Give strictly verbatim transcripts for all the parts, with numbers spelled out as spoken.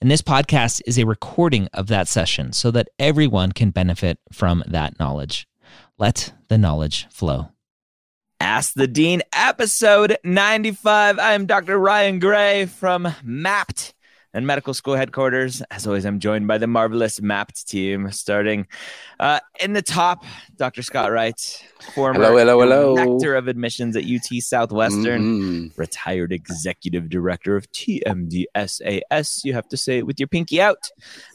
and this podcast is a recording of that session so that everyone can benefit from that knowledge. Let the knowledge flow. Ask the Dean, episode ninety-five. I am Doctor Ryan Gray from Mapped and Medical School Headquarters. As always, I'm joined by the marvelous Mapped team, starting uh, in the top, Doctor Scott Wright, former hello, hello, hello. director of admissions at U T Southwestern, mm. retired executive director of T M D S A S. You have to say it with your pinky out,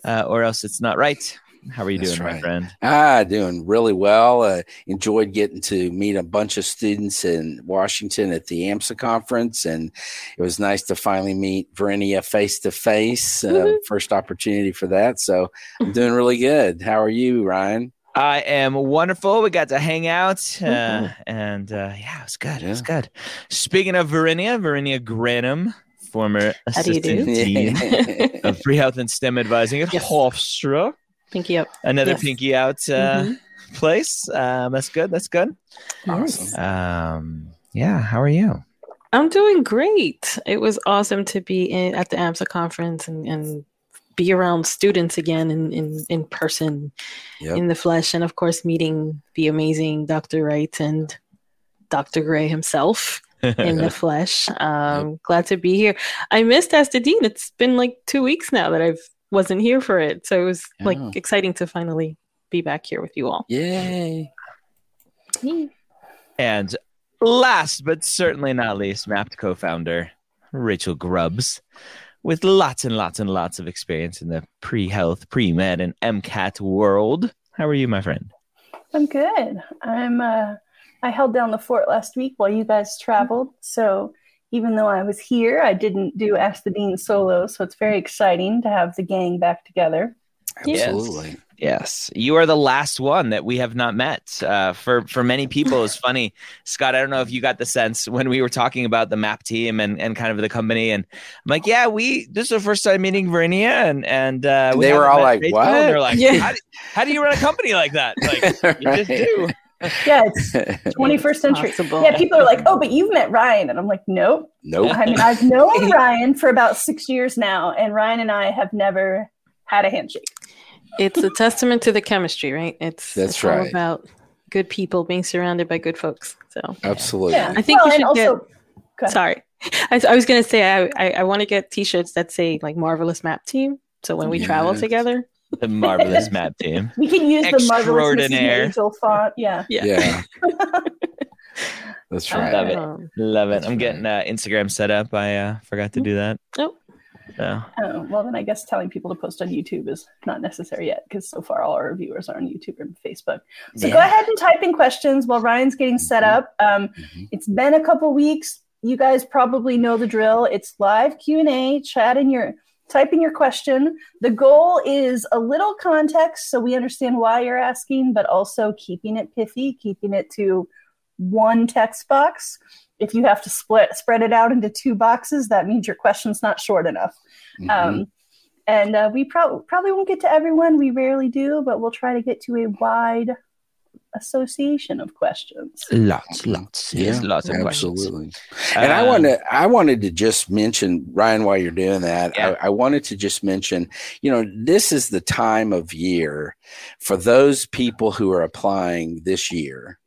uh, or else it's not right. How are you That's doing, right. my friend? Ah, doing really well. Uh, enjoyed getting to meet a bunch of students in Washington at the AMSA conference, and it was nice to finally meet Verenia face-to-face. Uh, first opportunity for that, so I'm doing really good. How are you, Ryan? I am wonderful. We got to hang out, uh, mm-hmm. and uh, yeah, it was good. Yeah. It was good. Speaking of Verenia, Verenia Granum, former How assistant dean of Free Health and STEM Advising at yes. Hofstra. Pinky up. Another yes. pinky out uh, mm-hmm. place. Um, that's good. That's good. Awesome. Um, yeah. How are you? I'm doing great. It was awesome to be in, at the AMSA conference and, and be around students again in, in, in person, yep. in the flesh. And of course, meeting the amazing Doctor Wright and Doctor Gray himself in the flesh. Um, yep. Glad to be here. I missed Ask the Dean. It's been like two weeks now that I've wasn't here for it, so it was yeah. like exciting to finally be back here with you all. Yay! And last but certainly not least, Mapped co-founder Rachel Grubbs, with lots and lots and lots of experience in the pre-health, pre-med, and MCAT world. How are you, my friend? I'm good. I'm. Uh, I held down the fort last week while you guys traveled, so. Even though I was here, I didn't do Ask the Dean solo, so it's very exciting to have the gang back together. Absolutely. Yes. Yes. You are the last one that we have not met. Uh, for, for many people, it's funny. Scott, I don't know if you got the sense when we were talking about the MAP team and, and kind of the company. And I'm like, yeah, we this is the first time meeting Verenia. And, and, uh, and we they were all like, what? They're like, yeah. how, do, how do you run a company like that? Like, right. You just do. Yeah, it's twenty-first century. Possible. Yeah, people are like, oh, but you've met Ryan. And I'm like, nope. Nope. I mean, I've known Ryan for about six years now, and Ryan and I have never had a handshake. It's a testament to the chemistry, right? It's, That's it's right. all about good people being surrounded by good folks. So absolutely. Yeah. I think well, we should also, get – sorry. I, I was going to say I, I, I want to get T-shirts that say, like, Marvelous Map Team. So when we yes. travel together – the marvelous Map team. We can use the marvelous Angel font. Yeah. Yeah. yeah. That's right. I love it. Um, love it. I'm right. getting uh, Instagram set up. I uh, forgot to do that. Oh. So. Oh. Well, then I guess telling people to post on YouTube is not necessary yet because so far all our viewers are on YouTube and Facebook. So yeah. go ahead and type in questions while Ryan's getting set up. Um, mm-hmm. It's been a couple weeks. You guys probably know the drill. It's live Q and A, chat in your... Type in your question. The goal is a little context so we understand why you're asking, but also keeping it pithy, keeping it to one text box. If you have to split spread it out into two boxes, that means your question's not short enough. Mm-hmm. Um, and uh, we pro- probably won't get to everyone. We rarely do, but we'll try to get to a wide association of questions. Lots, lots, yes, yeah, lots of absolutely. Questions. Absolutely. And um, I want to, I wanted to just mention, Ryan, while you're doing that, yeah. I, I wanted to just mention, you know, this is the time of year for those people who are applying this year,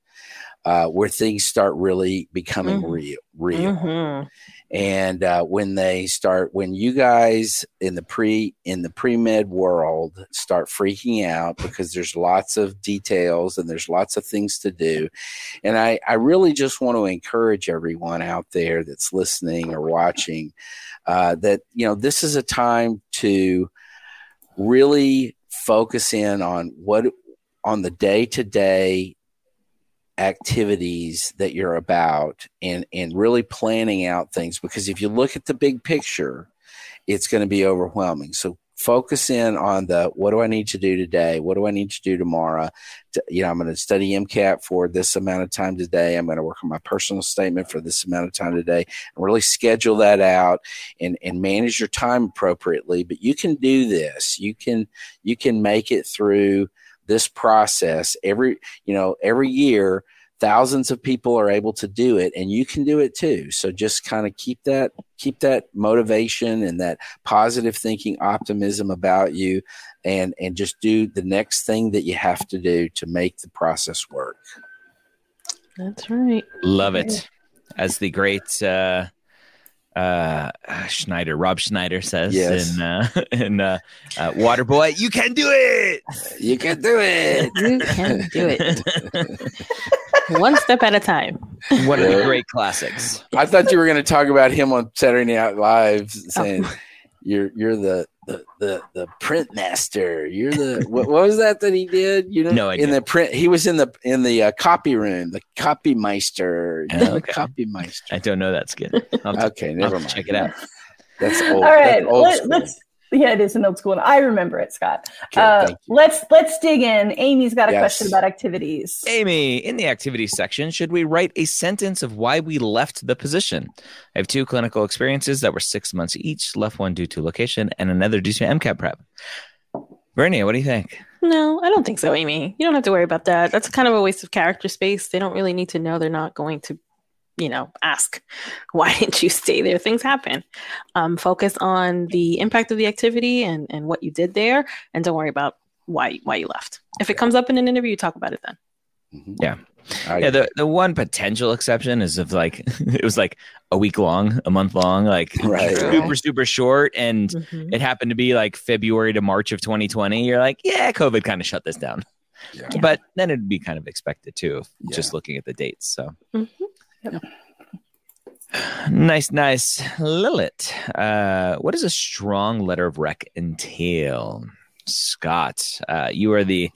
uh, where things start really becoming mm-hmm. real, real. Mm-hmm. And uh, when they start, when you guys in the pre in the pre-med world start freaking out because there's lots of details and there's lots of things to do. And I, I really just want to encourage everyone out there that's listening or watching uh, that, you know, this is a time to really focus in on what on the day-to-day activities that you're about and, and really planning out things, because if you look at the big picture, it's going to be overwhelming. So focus in on the, what do I need to do today? What do I need to do tomorrow? To, you know, I'm going to study MCAT for this amount of time today. I'm going to work on my personal statement for this amount of time today, and really schedule that out and, and manage your time appropriately. But you can do this. You can, you can make it through this process every, you know, every year. Thousands of people are able to do it, and you can do it too. So just kind of keep that, keep that motivation and that positive thinking, optimism about you, and, and just do the next thing that you have to do to make the process work. That's right. Love it. As the great, uh, Uh, Schneider, Rob Schneider says yes. in uh, in uh, uh, Waterboy, you can do it. You can do it. You can do it. One step at a time. One of the great classics. I thought you were going to talk about him on Saturday Night Live, saying oh. you're you're the. The, the the print master. You're the what, what was that that he did? You know, no idea. In the print, he was in the in the uh, copy room, the copy meister. Oh, okay. Copy meister. I don't know that skin. Okay, never mind. Check it out. That's old. All right, that's old Let, let's. Yeah, it is an old school one. I remember it, Scott. Okay, uh, let's let's dig in. Amy's got a yes. question about activities. Amy, in the activities section, should we write a sentence of why we left the position? I have two clinical experiences that were six months each, left one due to location and another due to MCAT prep. Vernia, what do you think? No, I don't think so, Amy. You don't have to worry about that. That's kind of a waste of character space. They don't really need to know. They're not going to, you know, ask, why didn't you stay there? Things happen. Um, focus on the impact of the activity and, and what you did there. And don't worry about why why you left. If it comes up in an interview, talk about it then. Mm-hmm. Yeah. I, yeah. The, the one potential exception is if like, it was like a week long, a month long, like right, super, right. super short. And mm-hmm. it happened to be like February to March of twenty twenty. You're like, yeah, COVID kind of shut this down. Yeah. But then it'd be kind of expected too, yeah. just looking at the dates. So. Mm-hmm. Yep. Nice, nice. Lilith, uh, what does a strong letter of rec entail? Scott, uh, you are the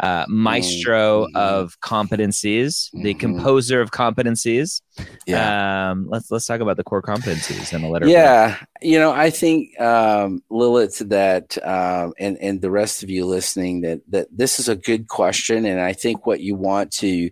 uh, maestro mm-hmm. of competencies, mm-hmm. the composer of competencies. Yeah. Um, let's let's talk about the core competencies and a letter. Yeah, of rec. You know, I think um, Lilith that um, and and the rest of you listening that that this is a good question, and I think what you want to.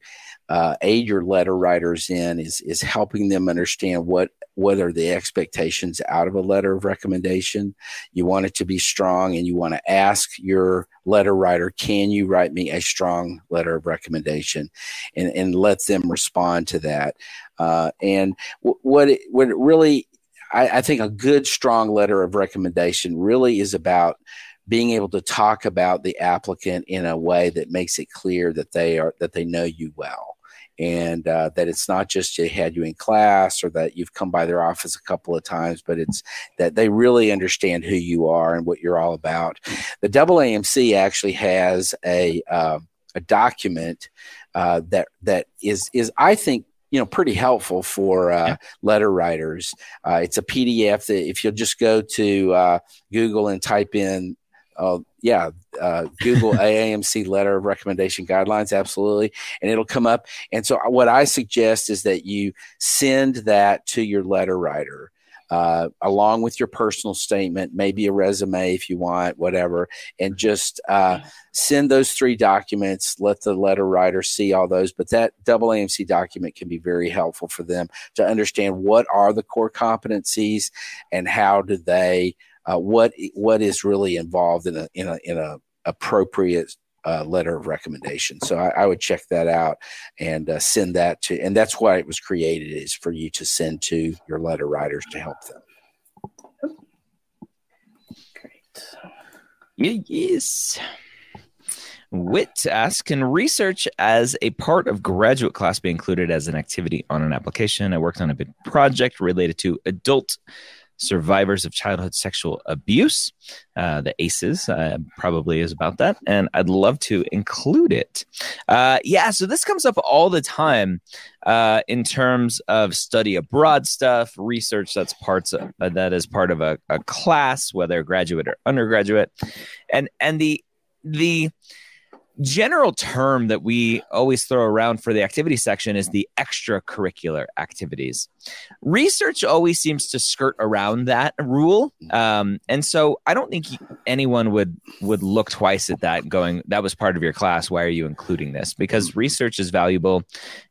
Uh, aid your letter writers in is is helping them understand what what are the expectations out of a letter of recommendation. You want it to be strong, and you want to ask your letter writer, can you write me a strong letter of recommendation, and and let them respond to that. Uh, and w- what it, what it really, I, I think a good strong letter of recommendation really is about being able to talk about the applicant in a way that makes it clear that they are that they know you well. And uh, that it's not just they had you in class or that you've come by their office a couple of times, but it's that they really understand who you are and what you're all about. The A A M C actually has a uh, a document uh, that that is is I think. You know, pretty helpful for uh, yeah. letter writers. Uh, it's a P D F that if you'll just go to uh, Google and type in, uh, yeah, uh, Google A A M C letter of recommendation guidelines, absolutely, and it'll come up. And so what I suggest is that you send that to your letter writer. Uh, along with your personal statement, maybe a resume if you want, whatever, and just uh, send those three documents. Let the letter writer see all those. But that A A M C document can be very helpful for them to understand what are the core competencies and how do they uh, what what is really involved in a in a in a appropriate Uh, letter of recommendation. So I, I would check that out and uh, send that to, and that's why it was created, is for you to send to your letter writers to help them. Great. Yes. Wit asks, can research as a part of graduate class be included as an activity on an application? I worked on a big project related to adult survivors of childhood sexual abuse. Uh, the A C Es uh, probably is about that. And I'd love to include it. Uh, yeah, so this comes up all the time uh, in terms of study abroad stuff, research that's parts of, uh, that is part of a, a class, whether graduate or undergraduate. And and the the general term that we always throw around for the activity section is the extracurricular activities. Research always seems to skirt around that rule. Um, and so I don't think anyone would, would look twice at that going, that was part of your class. Why are you including this? Because research is valuable.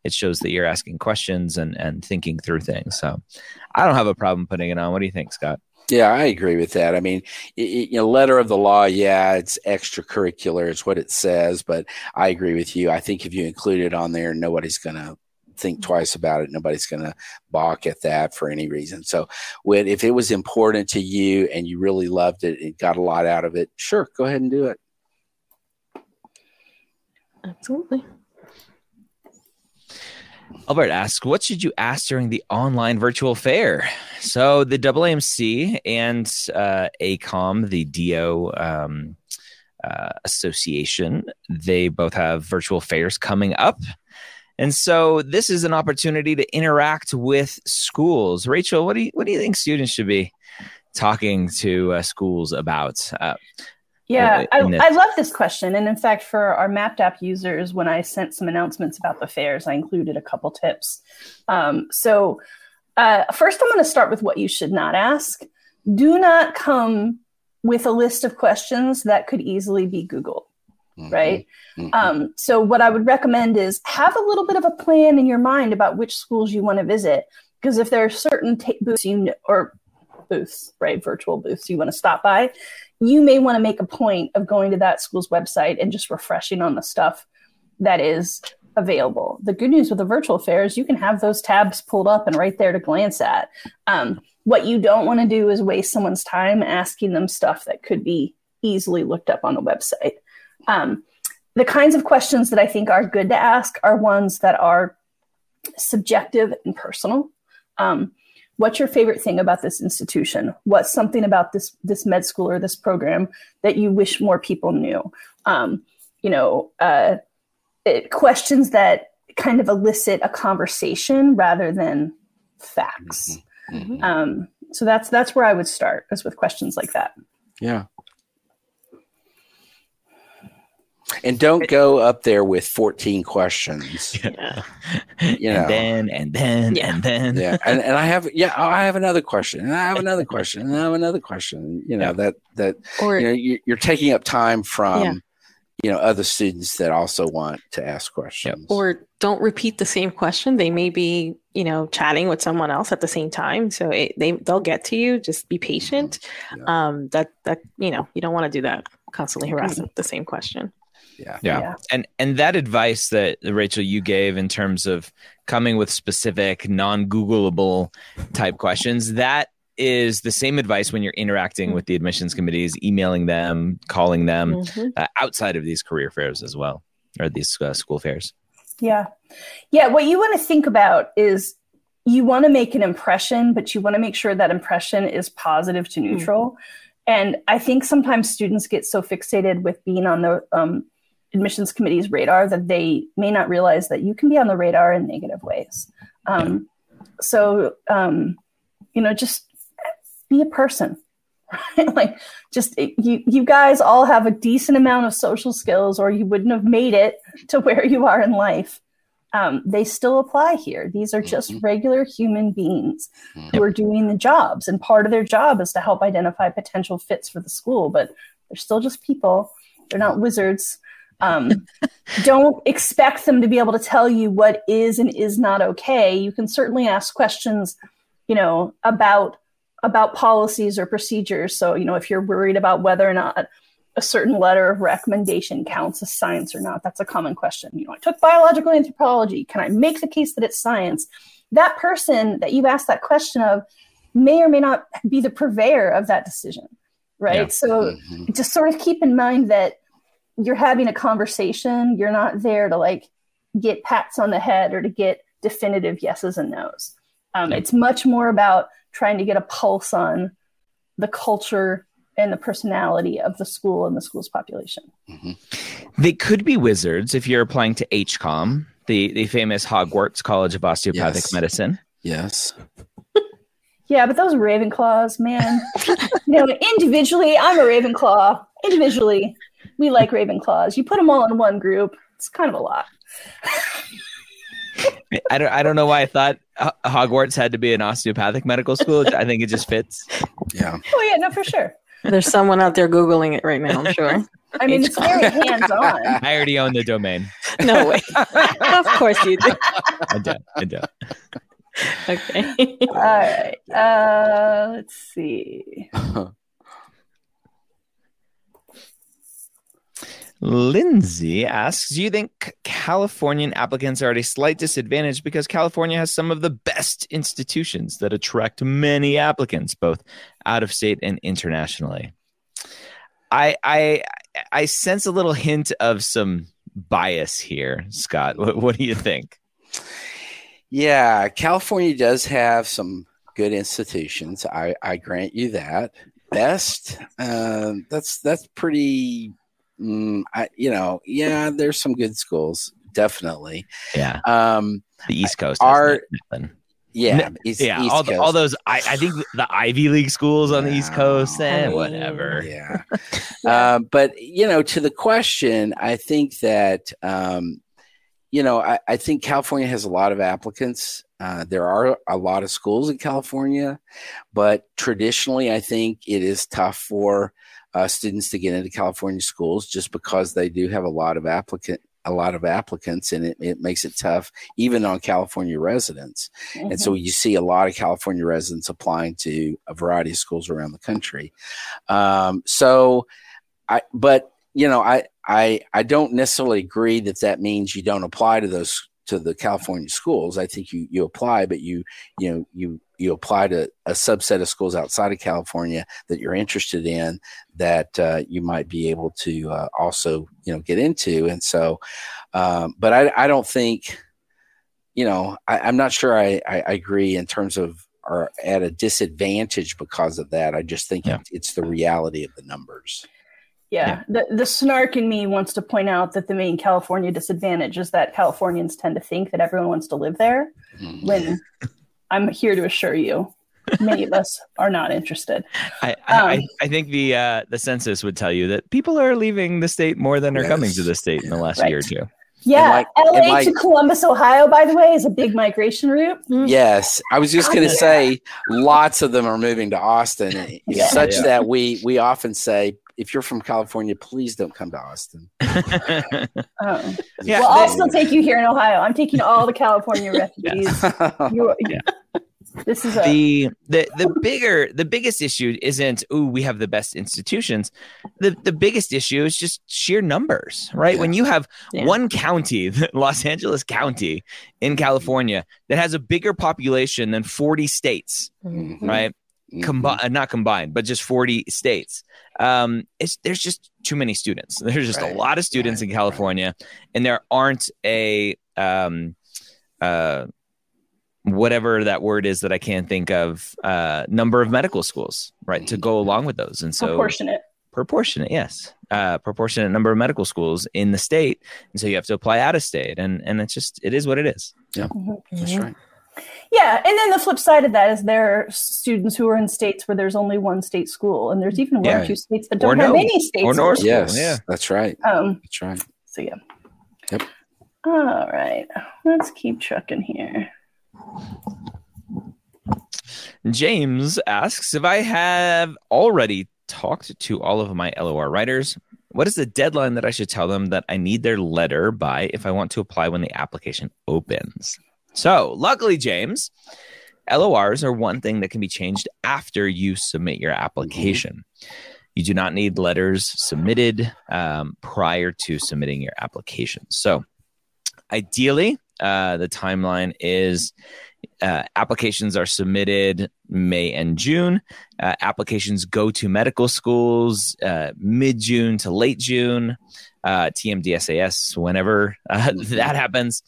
It shows that you're asking questions and, and thinking through things. So I don't have a problem putting it on. What do you think, Scott? Yeah, I agree with that. I mean, you know, letter of the law, yeah, it's extracurricular. It's what it says, but I agree with you. I think if you include it on there, nobody's going to think twice about it. Nobody's going to balk at that for any reason. So when, if it was important to you and you really loved it and got a lot out of it, sure, go ahead and do it. Absolutely. Albert asks, what should you ask during the online virtual fair? So the A A M C and uh, A COM, the D O um, uh, association, they both have virtual fairs coming up. And so this is an opportunity to interact with schools. Rachel, what do you, what do you think students should be talking to uh, schools about? Uh, Yeah, I, I love this question. And in fact, for our Mapped app users, when I sent some announcements about the fairs, I included a couple tips. Um, so uh, first, I'm going to start with what you should not ask. Do not come with a list of questions that could easily be Googled, mm-hmm. right? Mm-hmm. Um, so what I would recommend is have a little bit of a plan in your mind about which schools you want to visit. Because if there are certain t- booths you know, or booths, right, virtual booths you want to stop by, you may want to make a point of going to that school's website and just refreshing on the stuff that is available. The good news with the virtual fair is you can have those tabs pulled up and right there to glance at. Um, what you don't want to do is waste someone's time asking them stuff that could be easily looked up on the website. Um, the kinds of questions that I think are good to ask are ones that are subjective and personal. Um, What's your favorite thing about this institution? What's something about this this med school or this program that you wish more people knew? Um, you know, uh, it, questions that kind of elicit a conversation rather than facts. Mm-hmm. Um, so that's that's where I would start, is with questions like that. Yeah. And don't go up there with fourteen questions. Yeah. You know. And then, and then, yeah. and then. Yeah. And, and I have, yeah, oh, I have another question. And I have another question. And I have another question. You know, yeah. that, that, or, you know, you, you're taking up time from, yeah. you know, other students that also want to ask questions. Yep. Or don't repeat the same question. They may be, you know, chatting with someone else at the same time. So it, they, they'll get to you. Just be patient. Mm-hmm. Yeah. Um, that, that, you know, you don't want to do that. Constantly harass them with the same question. Yeah. yeah. Yeah. And and that advice that, Rachel, you gave in terms of coming with specific non-Googleable type questions, that is the same advice when you're interacting with the admissions committees, emailing them, calling them mm-hmm. uh, outside of these career fairs as well, or these uh, school fairs. Yeah. Yeah. What you want to think about is you want to make an impression, but you want to make sure that impression is positive to neutral. Mm-hmm. And I think sometimes students get so fixated with being on the um, admissions committee's radar that they may not realize that you can be on the radar in negative ways. Um, so, um, you know, just be a person, right? Like just, it, you, you guys all have a decent amount of social skills, or you wouldn't have made it to where you are in life. Um, they still apply here. These are just mm-hmm. regular human beings mm-hmm. who are doing the jobs, and part of their job is to help identify potential fits for the school, but they're still just people. They're not wizards. Um, don't expect them to be able to tell you what is and is not okay. You can certainly ask questions, you know, about, about policies or procedures. So, you know, if you're worried about whether or not a certain letter of recommendation counts as science or not, that's a common question. You know, I took biological anthropology. Can I make the case that it's science? That person that you asked that question of may or may not be the purveyor of that decision, right? Yeah. So mm-hmm. just sort of keep in mind that you're having a conversation. You're not there to like get pats on the head or to get definitive yeses and nos. Um, it's much more about trying to get a pulse on the culture and the personality of the school and the school's population. Mm-hmm. They could be wizards if you're applying to H COM, the, the famous Hogwarts College of Osteopathic yes. Medicine. Yes. Yeah, but those Ravenclaws, man. You know, individually, I'm a Ravenclaw. Individually. We like Ravenclaws. You put them all in one group. It's kind of a lot. I don't. I don't know why I thought Hogwarts had to be an osteopathic medical school. I think it just fits. Yeah. Oh yeah, no, for sure. There's someone out there Googling it right now, I'm sure. I mean, it's very hands-on. I already own the domain. No way. Of course you do. I do. I do. Okay. All right. Uh, let's see. Lindsay asks, do you think Californian applicants are at a slight disadvantage because California has some of the best institutions that attract many applicants, both out of state and internationally? I I I sense a little hint of some bias here, Scott. What, what do you think? Yeah, California does have some good institutions. I, I grant you that. Best, uh, that's that's pretty... Mm, I, you know, yeah, there's some good schools, definitely. Yeah. Um, the East Coast. Are, yeah. East, yeah. East all, Coast. The, all those, I, I think the Ivy League schools on yeah. the East Coast, eh, whatever. Yeah. uh, but, you know, to the question, I think that, um, you know, I, I think California has a lot of applicants. Uh, there are a lot of schools in California, but traditionally, I think it is tough for Uh, students to get into California schools just because they do have a lot of applicant, a lot of applicants, and it, it makes it tough even on California residents. Mm-hmm. And so you see a lot of California residents applying to a variety of schools around the country. Um, so, I but you know I I I don't necessarily agree that that means you don't apply to those to the California schools. I think you you apply, but you you know you. you apply to a subset of schools outside of California that you're interested in that uh, you might be able to uh, also, you know, get into. And so, um, but I, I don't think, you know, I, I'm not sure I, I, I agree in terms of are at a disadvantage because of that. I just think yeah. it, it's the reality of the numbers. Yeah. yeah. The, the snark in me wants to point out that the main California disadvantage is that Californians tend to think that everyone wants to live there mm. when I'm here to assure you, many of us are not interested. I, I, um, I think the uh, the census would tell you that people are leaving the state more than are yes. coming to the state in the last right. year or two. Yeah, like, L A like, to Columbus, Ohio, by the way, is a big migration route. Mm. Yes, I was just going to say lots of them are moving to Austin, yeah. such yeah. that we we often say, if you're from California, please don't come to Austin. um, yeah, well, I'll still take you here in Ohio. I'm taking all the California refugees. Yes. You're, yeah. This is a- the, the the bigger the biggest issue isn't ooh we have the best institutions. The the biggest issue is just sheer numbers, right? Yeah. When you have yeah. one county, Los Angeles County in California, that has a bigger population than forty states, mm-hmm. right? Combined, not combined, but just forty states. Um, it's, there's just too many students. There's just right. a lot of students right. in California, right. and there aren't a um, uh, whatever that word is that I can't think of uh, number of medical schools, right, to go along with those. And so proportionate, proportionate, yes, uh, proportionate number of medical schools in the state, and so you have to apply out of state, and and it's just it is what it is. Yeah, mm-hmm. that's right. Yeah, and then the flip side of that is there are students who are in states where there's only one state school, and there's even one yeah. or two states that don't or have no. any state or schools. Yes, yeah. that's right. Um, that's right. So, yeah. Yep. All right. Let's keep trucking here. James asks, if I have already talked to all of my L O R writers, what is the deadline that I should tell them that I need their letter by if I want to apply when the application opens? So luckily, James, L O Rs are one thing that can be changed after you submit your application. You do not need letters submitted um, prior to submitting your application. So ideally, uh, the timeline is uh, applications are submitted May and June. Uh, applications go to medical schools uh, mid-June to late June, uh, T M D S A S, whenever uh, that happens.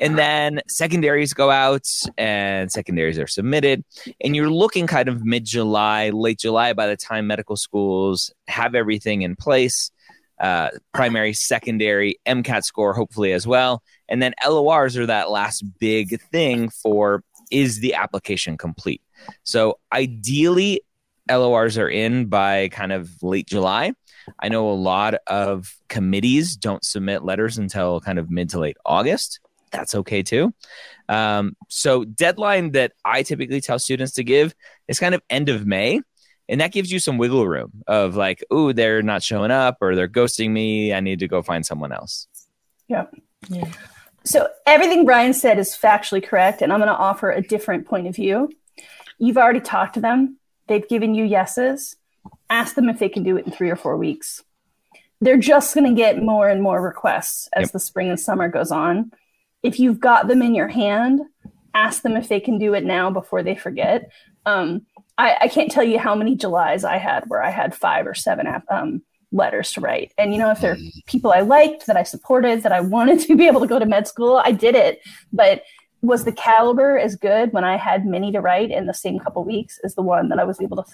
And then secondaries go out and secondaries are submitted. And you're looking kind of mid-July, late July by the time medical schools have everything in place, uh, primary, secondary, MCAT score hopefully as well. And then L O Rs are that last big thing for is the application complete? So ideally, L O Rs are in by kind of late July. I know a lot of committees don't submit letters until kind of mid to late August. That's okay too. Um, so deadline that I typically tell students to give is kind of end of May. And that gives you some wiggle room of like, ooh, they're not showing up or they're ghosting me. I need to go find someone else. Yeah. yeah. So everything Brian said is factually correct. And I'm going to offer a different point of view. You've already talked to them. They've given you yeses. Ask them if they can do it in three or four weeks. They're just going to get more and more requests as yep. the spring and summer goes on. If you've got them in your hand, ask them if they can do it now before they forget. Um, I, I can't tell you how many Julys I had where I had five or seven um, letters to write. And, you know, if they're people I liked, that I supported, that I wanted to be able to go to med school, I did it. But was the caliber as good when I had many to write in the same couple weeks as the one that I was able to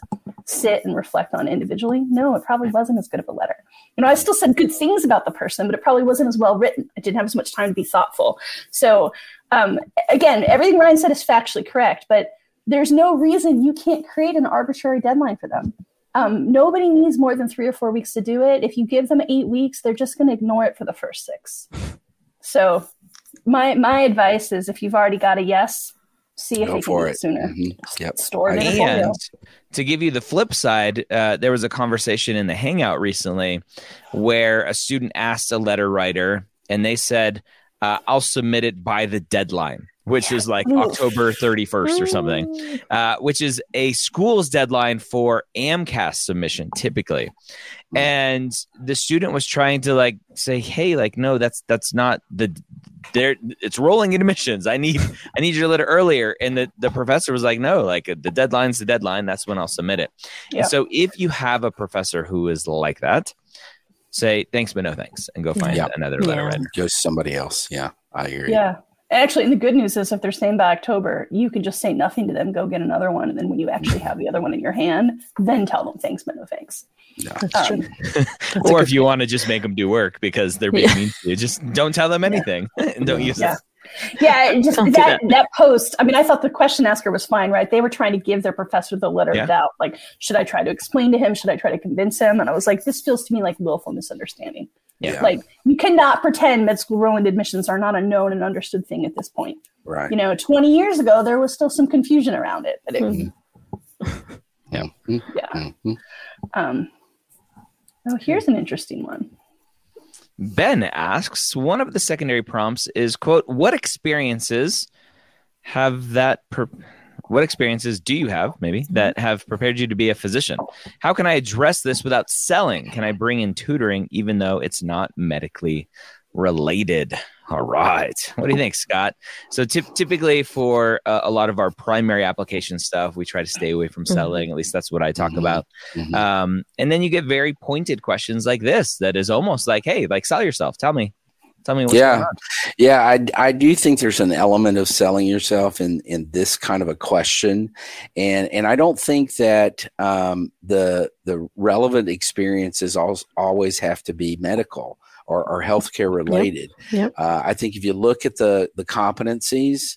sit and reflect on individually? No, it probably wasn't as good of a letter. You know, I still said good things about the person, but it probably wasn't as well written. I didn't have as much time to be thoughtful. So um, again, everything Ryan said is factually correct, but there's no reason you can't create an arbitrary deadline for them. Um, nobody needs more than three or four weeks to do it. If you give them eight weeks, they're just going to ignore it for the first six. So My my advice is if you've already got a yes, see if Go they can do it, it sooner. Mm-hmm. Yep. Store it in a folder. To give you the flip side, uh, there was a conversation in the Hangout recently where a student asked a letter writer and they said, uh, I'll submit it by the deadline, which is like Ooh. October thirty-first or something, uh, which is a school's deadline for AMCAS submission typically. And the student was trying to like say, hey, like, no, that's that's not the there. It's rolling admissions. I need I need your letter earlier. And the, the professor was like, no, like the deadline's the deadline. That's when I'll submit it. Yeah. And so if you have a professor who is like that, say thanks, but no thanks, and go find yeah. another letter yeah. writer. Go somebody else. Yeah, I agree. Yeah. Actually, and the good news is if they're saying by October, you can just say nothing to them, go get another one. And then when you actually have the other one in your hand, then tell them thanks, but no thanks. No. That's um, true. That's or if you thing. want to just make them do work because they're being yeah. mean to you, just don't tell them anything yeah. and don't use yeah. it. Yeah, just that, that. that post. I mean, I thought the question asker was fine, right? They were trying to give their professor the letter yeah. of doubt. Like, should I try to explain to him? Should I try to convince him? And I was like, this feels to me like willful misunderstanding. Yeah. Like, you cannot pretend med school enrollment admissions are not a known and understood thing at this point. Right. You know, twenty years ago, there was still some confusion around it. But it mm-hmm. Yeah. Yeah. Mm-hmm. Um, oh, here's an interesting one. Ben asks, one of the secondary prompts is, quote, what experiences have that, per- what experiences do you have, maybe, that have prepared you to be a physician? How can I address this without selling? Can I bring in tutoring, even though it's not medically related? All right. What do you think, Scott? So t- typically for uh, a lot of our primary application stuff, we try to stay away from selling. At least that's what I talk mm-hmm. about. Mm-hmm. Um, and then you get very pointed questions like this that is almost like, hey, like sell yourself. Tell me. Tell me what's yeah. going on. Yeah, I, I do think there's an element of selling yourself in, in this kind of a question. And and I don't think that um, the the relevant experiences always have to be medical or, or healthcare related. Yep. Yep. Uh, I think if you look at the, the competencies,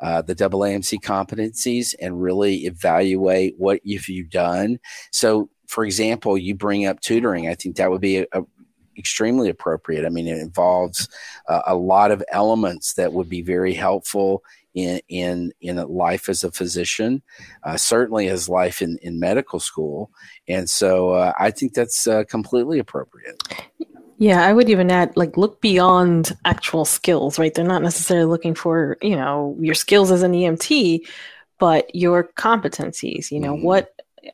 uh, the A A M C competencies, and really evaluate what if you've done. So, for example, you bring up tutoring. I think that would be a, a extremely appropriate. I mean, it involves uh, a lot of elements that would be very helpful in in, in life as a physician, uh, certainly as life in, in medical school. And so uh, I think that's uh, completely appropriate. Yeah, I would even add, like, look beyond actual skills, right? They're not necessarily looking for, you know, your skills as an E M T, but your competencies, you know, mm. what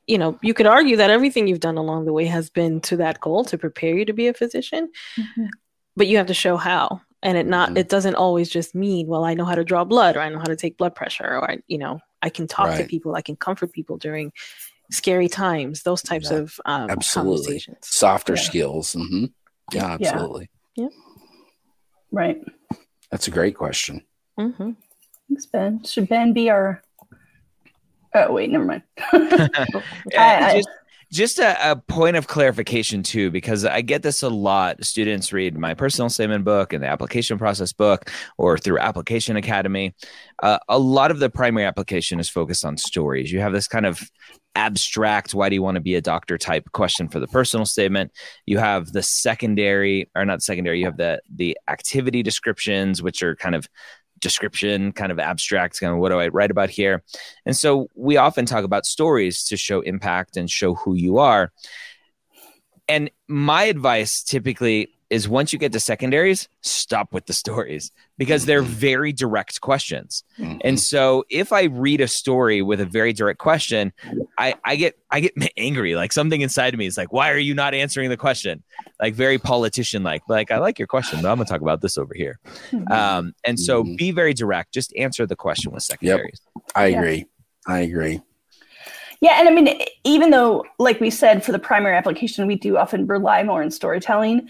you know, you could argue that everything you've done along the way has been to that goal to prepare you to be a physician, mm-hmm. but you have to show how. And it not, mm-hmm. it doesn't always just mean, well, I know how to draw blood, or I know how to take blood pressure, or I, you know, I can talk right. to people, I can comfort people during scary times, those types yeah. of um, absolutely. Conversations. Softer yeah. skills. Mm-hmm. Yeah, absolutely. Yeah. Right. That's a great question. Mm-hmm. Thanks, Ben. Should Ben be our Oh, wait, never mind. I, I, just, Just a, a point of clarification, too, because I get this a lot. Students read my personal statement book and the application process book or through Application Academy. Uh, a lot of the primary application is focused on stories. You have this kind of abstract, why do you want to be a doctor type question for the personal statement. You have the secondary or not secondary. You have the the activity descriptions, which are kind of description, kind of abstract, kind of what do I write about here? And so we often talk about stories to show impact and show who you are. And my advice typically is once you get to secondaries, stop with the stories because they're very direct questions. Mm-hmm. And so if I read a story with a very direct question, I, I get I get angry. Like something inside of me is like, why are you not answering the question? Like very politician like, like I like your question, but I'm going to talk about this over here. Um, and so mm-hmm. be very direct. Just answer the question with secondaries. Yep. I agree. Yeah. I agree. Yeah. And I mean, even though, like we said, for the primary application, we do often rely more on storytelling,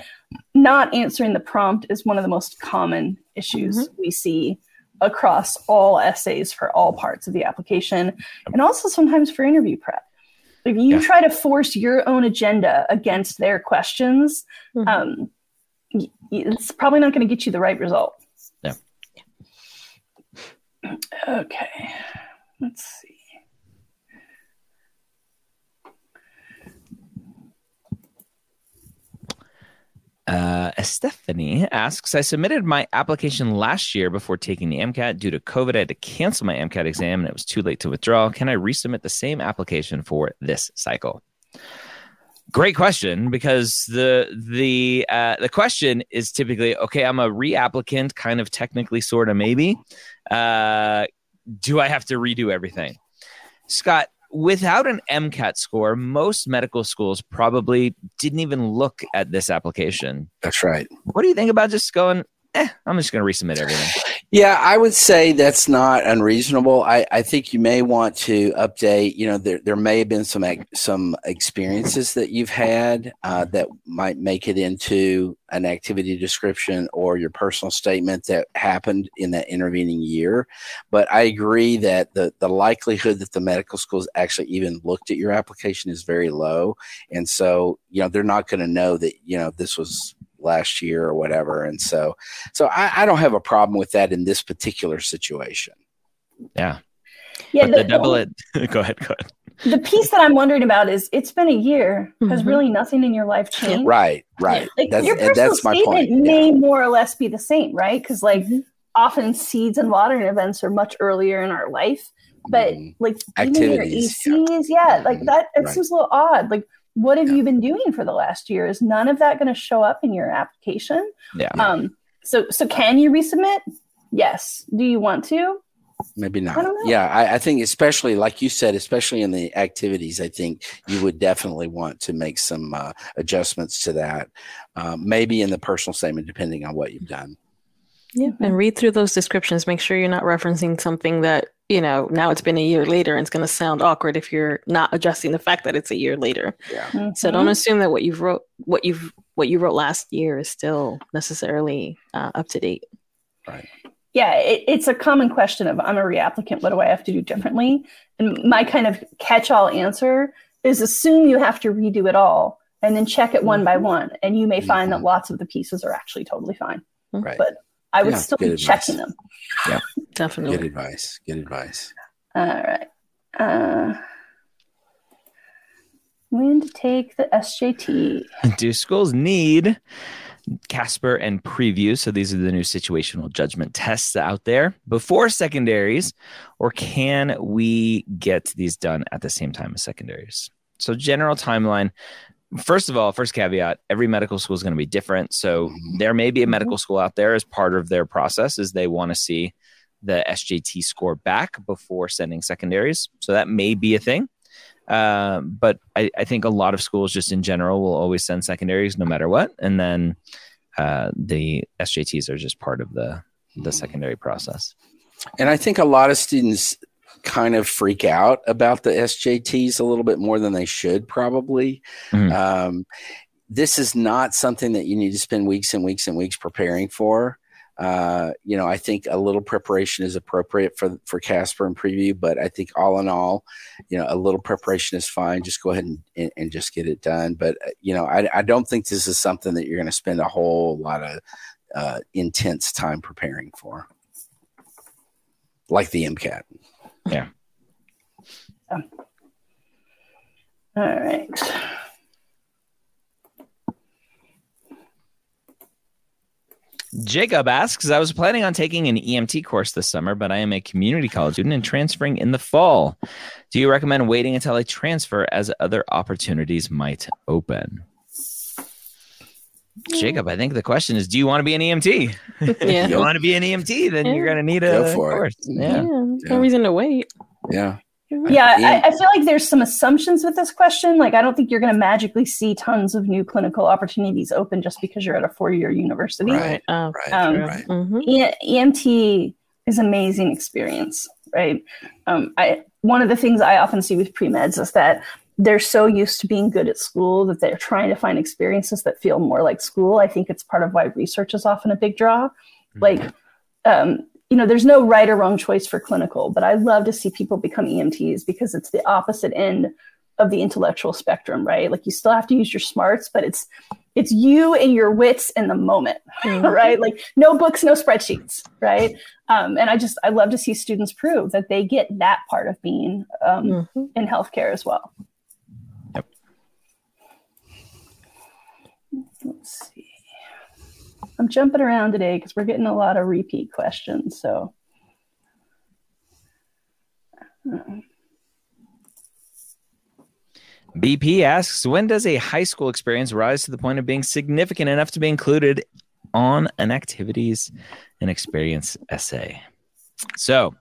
not answering the prompt is one of the most common issues mm-hmm. we see across all essays for all parts of the application. And also sometimes for interview prep. If you yeah. try to force your own agenda against their questions, mm-hmm. um, it's probably not going to get you the right result. Yeah. yeah. Okay. Let's see. Uh, Stephanie asks, I submitted my application last year before taking the MCAT. Due to COVID, I had to cancel my MCAT exam and it was too late to withdraw. Can I resubmit the same application for this cycle? Great question, because the the uh, the question is typically, okay, I'm a reapplicant, kind of technically, sort of, maybe. Uh, do I have to redo everything? Scott, without an MCAT score, most medical schools probably didn't even look at this application. That's right. What do you think about just going, eh, I'm just going to resubmit everything? Yeah, I would say that's not unreasonable. I, I think you may want to update, you know, there there may have been some some experiences that you've had uh, that might make it into an activity description or your personal statement that happened in that intervening year. But I agree that the, the likelihood that the medical schools actually even looked at your application is very low. And so, you know, they're not going to know that, you know, this was last year or whatever. And so, so I, I don't have a problem with that in this particular situation. Yeah. Yeah. The, the double it. go ahead. Go ahead. The piece that I'm wondering about is it's been a year. Mm-hmm. Has really nothing in your life changed? Right, right. Like, that's, your personal that's my statement point. May yeah. more or less be the same, right? Because like mm-hmm. often seeds and watering events are much earlier in our life, but like activities, even your A Cs, yeah, yeah like that. It right. seems a little odd. Like, what have yeah. you been doing for the last year? Is none of that going to show up in your application? Yeah. Um. So, so can you resubmit? Yes. Do you want to? Maybe not. I yeah, I, I think especially, like you said, especially in the activities, I think you would definitely want to make some uh, adjustments to that, uh, maybe in the personal statement, depending on what you've done. Yeah, and read through those descriptions. Make sure you're not referencing something that, you know, now it's been a year later and it's going to sound awkward if you're not adjusting the fact that it's a year later. Yeah. Mm-hmm. So don't assume that what you've wrote, what you've, what you wrote last year is still necessarily uh, up to date. Right. Yeah, it, it's a common question of I'm a reapplicant. What do I have to do differently? And my kind of catch-all answer is assume you have to redo it all and then check it one by one. And you may find mm-hmm. that lots of the pieces are actually totally fine. Right. But I would yeah, still be advice. Checking them. Yeah, definitely. Good advice. Good advice. All right. Uh, when to take the S J T? Do schools need Casper and Preview? So these are the new situational judgment tests out there before secondaries, or can we get these done at the same time as secondaries? So general timeline. First of all, first caveat, every medical school is going to be different. So there may be a medical school out there as part of their process is they want to see the S J T score back before sending secondaries. So that may be a thing. Uh, but I, I think a lot of schools just in general will always send secondaries no matter what. And then uh, the S J Ts are just part of the, the secondary process. And I think a lot of students kind of freak out about the S J Ts a little bit more than they should probably. Mm. Um, this is not something that you need to spend weeks and weeks and weeks preparing for. Uh, you know, I think a little preparation is appropriate for for Casper and Preview, but I think all in all, you know, a little preparation is fine. Just go ahead and, and, and just get it done. But, you know, I, I don't think this is something that you're going to spend a whole lot of uh, intense time preparing for, like the MCAT. Yeah. Um, all right. Jacob asks, I was planning on taking an E M T course this summer, but I am a community college student and transferring in the fall. Do you recommend waiting until I transfer as other opportunities might open? Yeah. Jacob, I think the question is, do you want to be an E M T? Yeah. If you want to be an E M T, then yeah. you're going to need a course. Yeah. Yeah. yeah. No reason to wait. Yeah. Yeah, I, I feel like there's some assumptions with this question. Like, I don't think you're going to magically see tons of new clinical opportunities open just because you're at a four-year university. Right, um, right, right. Mm-hmm. E M T is an amazing experience, right? Um, I one of the things I often see with pre-meds is that they're so used to being good at school that they're trying to find experiences that feel more like school. I think it's part of why research is often a big draw. Like, um, you know, there's no right or wrong choice for clinical, but I love to see people become E M Ts because it's the opposite end of the intellectual spectrum, right? Like, you still have to use your smarts, but it's it's you and your wits in the moment, mm-hmm. right? Like, no books, no spreadsheets, right? Um, and I just, I love to see students prove that they get that part of being um, mm-hmm. in healthcare as well. Yep. Let's see. I'm jumping around today because we're getting a lot of repeat questions. So, um. B P asks, when does a high school experience rise to the point of being significant enough to be included on an activities and experience essay? So,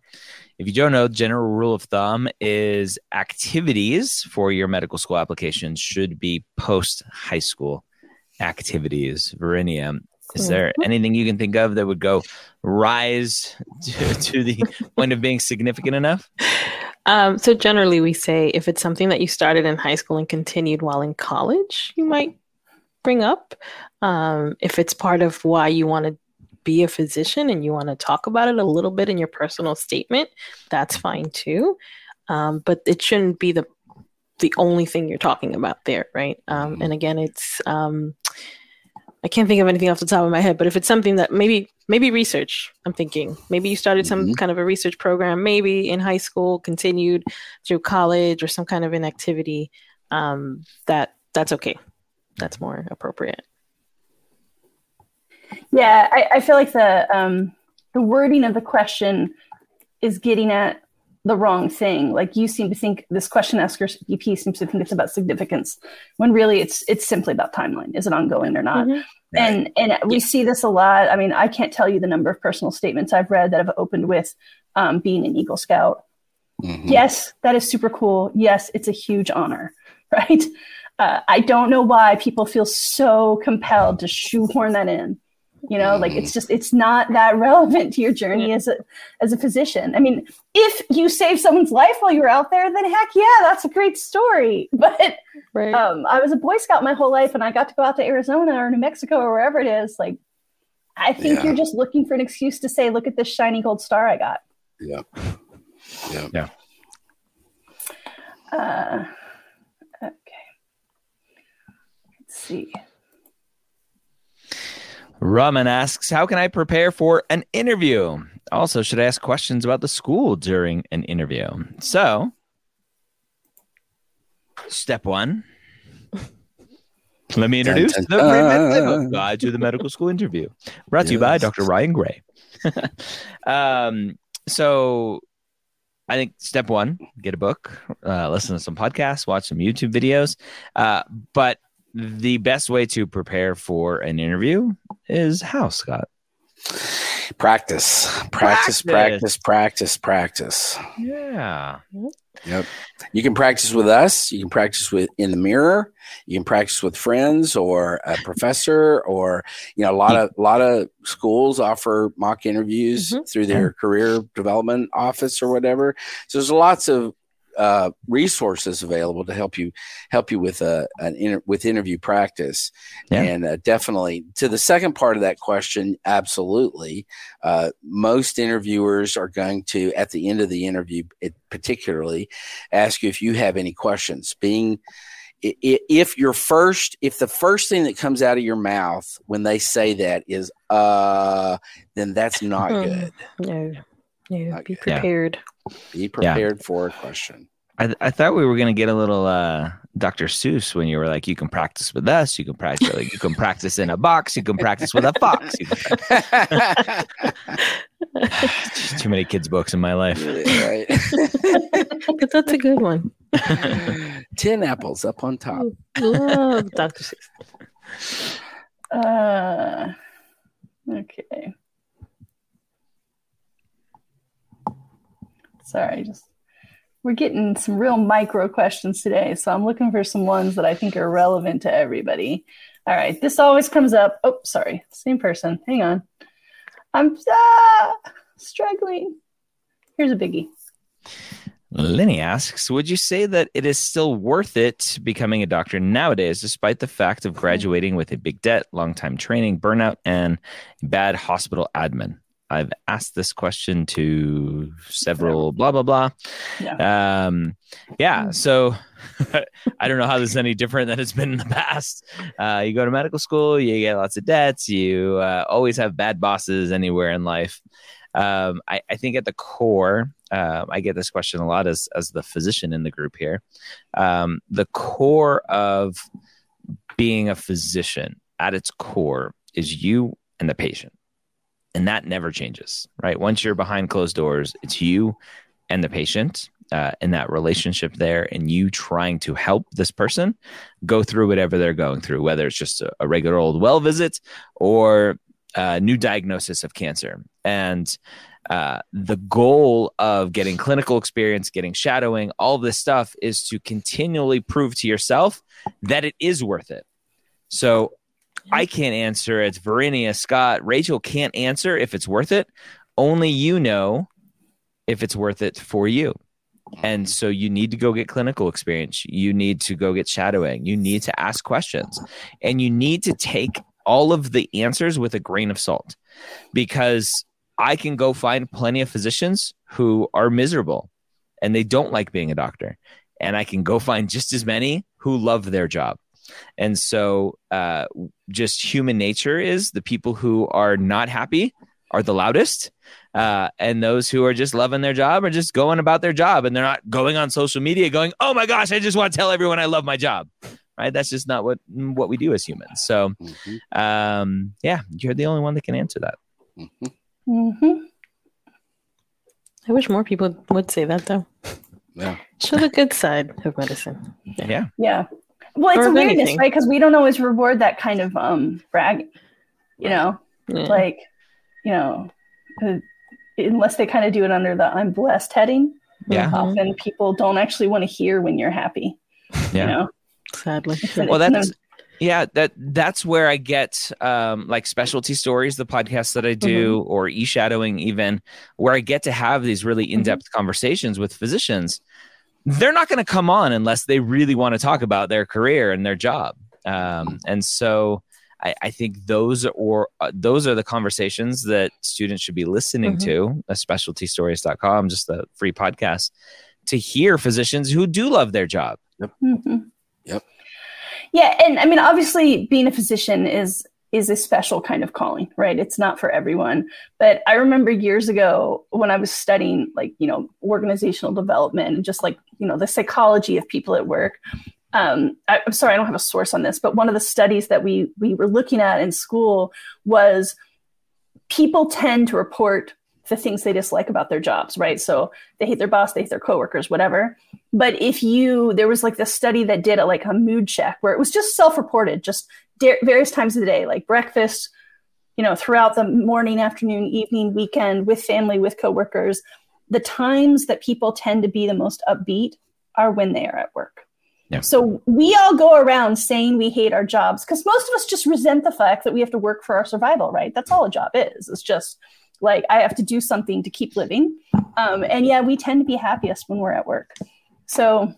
if you don't know, the general rule of thumb is activities for your medical school applications should be post high school activities. Verinia, is there anything you can think of that would go rise to, to the point of being significant enough? Um, so generally we say if it's something that you started in high school and continued while in college, you might bring up. Um, if it's part of why you want to be a physician and you want to talk about it a little bit in your personal statement, that's fine too. Um, but it shouldn't be the the only thing you're talking about there, right? Um, and again, it's... Um, I can't think of anything off the top of my head, but if it's something that maybe, maybe research, I'm thinking, maybe you started some mm-hmm. kind of a research program, maybe in high school, continued through college or some kind of inactivity, um, that that's okay. That's more appropriate. Yeah. I, I feel like the, um, the wording of the question is getting at the wrong thing. Like, you seem to think this question asker B P seems to think it's about significance when really it's, it's simply about timeline. Is it ongoing or not? Mm-hmm. And, and we see this a lot. I mean, I can't tell you the number of personal statements I've read that have opened with um, being an Eagle Scout. Mm-hmm. Yes, that is super cool. Yes. It's a huge honor, right? Uh, I don't know why people feel so compelled to shoehorn that in. You know, like, it's just, it's not that relevant to your journey yeah. as a, as a physician. I mean, if you saved someone's life while you were out there, then heck yeah, that's a great story. But right. um, I was a Boy Scout my whole life and I got to go out to Arizona or New Mexico or wherever it is. Like, I think yeah. you're just looking for an excuse to say, look at this shiny gold star I got. Yeah. Yeah. Yeah. Uh, okay. Let's see. Raman asks, how can I prepare for an interview? Also, should I ask questions about the school during an interview? So, step one, let me introduce dun, dun, the pre-med playbook uh, guide to the medical school interview, brought yes. to you by Doctor Ryan Gray. um, so, I think step one, get a book, uh, listen to some podcasts, watch some YouTube videos, uh, but the best way to prepare for an interview is how, Scott? Practice, practice, practice, practice, practice. Yeah. Yep. You can practice with us. You can practice with in the mirror. You can practice with friends or a professor, or, you know, a lot of a lot of schools offer mock interviews mm-hmm. through their career development office or whatever. So there's lots of uh, resources available to help you help you with a an inter- with interview practice. Yeah. And uh, definitely to the second part of that question, absolutely. Uh, most interviewers are going to, at the end of the interview, it particularly, ask you if you have any questions. Being If your first, if the first thing that comes out of your mouth when they say that is, uh, then that's not good. No, no, be prepared. Yeah. Be prepared yeah. for a question. I, th- I thought we were going to get a little uh, Doctor Seuss when you were like, you can practice with us, you can practice, like, you can practice in a box, you can practice with a fox. You can... Too many kids' books in my life. Yeah, right. But that's a good one. Ten apples up on top. Love Doctor Seuss. Uh, okay. Sorry, just. We're getting some real micro questions today, so I'm looking for some ones that I think are relevant to everybody. All right, this always comes up. Oh, sorry, same person. Hang on. I'm ah, struggling. Here's a biggie. Lenny asks, would you say that it is still worth it becoming a doctor nowadays, despite the fact of graduating with a big debt, long-time training, burnout, and bad hospital admin? I've asked this question to several blah, blah, blah. Yeah. Um, yeah so I don't know how this is any different than it's been in the past. Uh, you go to medical school, you get lots of debts. You uh, always have bad bosses anywhere in life. Um, I, I think at the core, uh, I get this question a lot as, as the physician in the group here. Um, the core of being a physician at its core is you and the patient. And that never changes, right? Once you're behind closed doors, it's you and the patient uh, in that relationship there, and you trying to help this person go through whatever they're going through, whether it's just a, a regular old well visit or a new diagnosis of cancer. And uh, the goal of getting clinical experience, getting shadowing, all this stuff is to continually prove to yourself that it is worth it. So I can't answer. It's Verinia, Scott, Rachel can't answer if it's worth it. Only you know if it's worth it for you. And so you need to go get clinical experience. You need to go get shadowing. You need to ask questions. And you need to take all of the answers with a grain of salt, because I can go find plenty of physicians who are miserable and they don't like being a doctor. And I can go find just as many who love their job. And so uh, just human nature is the people who are not happy are the loudest. Uh, and those who are just loving their job are just going about their job, and they're not going on social media going, oh, my gosh, I just want to tell everyone I love my job. Right. That's just not what what we do as humans. So, mm-hmm. um, yeah, you're the only one that can answer that. Mm-hmm. Mm-hmm. I wish more people would say that, though. Yeah. Show the good side of medicine. Yeah. Yeah. Yeah. Well, it's a weirdness, anything. Right? Because we don't always reward that kind of um, bragging, you know, yeah. like, you know, uh, unless they kind of do it under the I'm blessed heading. Yeah. Often people don't actually want to hear when you're happy, yeah. you know. Sadly. Well, that's, no- yeah, that that's where I get um, like specialty stories, the podcasts that I do, mm-hmm. or e-shadowing even, where I get to have these really in-depth mm-hmm. conversations with physicians. They're not going to come on unless they really want to talk about their career and their job. Um, and so I, I think those or uh, those are the conversations that students should be listening mm-hmm. to, uh, specialty stories dot com, just the free podcast, to hear physicians who do love their job. Yep. Mm-hmm. Yep. Yeah. And I mean, obviously being a physician is, is a special kind of calling, right? It's not for everyone. But I remember years ago when I was studying, like, you know, organizational development and just like, you know, the psychology of people at work. Um, I, I'm sorry, I don't have a source on this, but one of the studies that we we were looking at in school was people tend to report the things they dislike about their jobs, right? So they hate their boss, they hate their coworkers, whatever. But if you, there was like this study that did a, like a mood check where it was just self-reported, just various times of the day, like breakfast, you know, throughout the morning, afternoon, evening, weekend, with family, with coworkers. The times that people tend to be the most upbeat are when they are at work. Yeah. So we all go around saying we hate our jobs because most of us just resent the fact that we have to work for our survival, right? That's all a job is. It's just like, I have to do something to keep living. Um, and yeah, we tend to be happiest when we're at work. So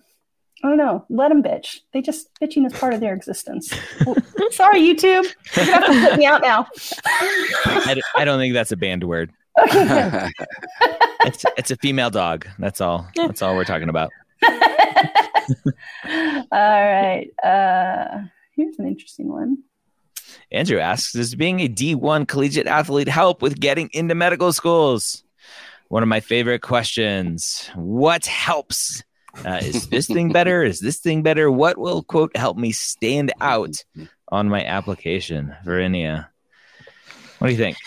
I don't know. Let them bitch. They just bitching is part of their existence. Well, sorry, YouTube. You're going to have to put me out now. I, don't, I don't think that's a banned word. Okay. it's, it's a female dog. That's all. That's all we're talking about. All right. Uh, here's an interesting one. Andrew asks, does being a D one collegiate athlete help with getting into medical schools? One of my favorite questions. What helps? Uh, is this thing better? Is this thing better? What will, quote, help me stand out on my application? Verinia, what do you think?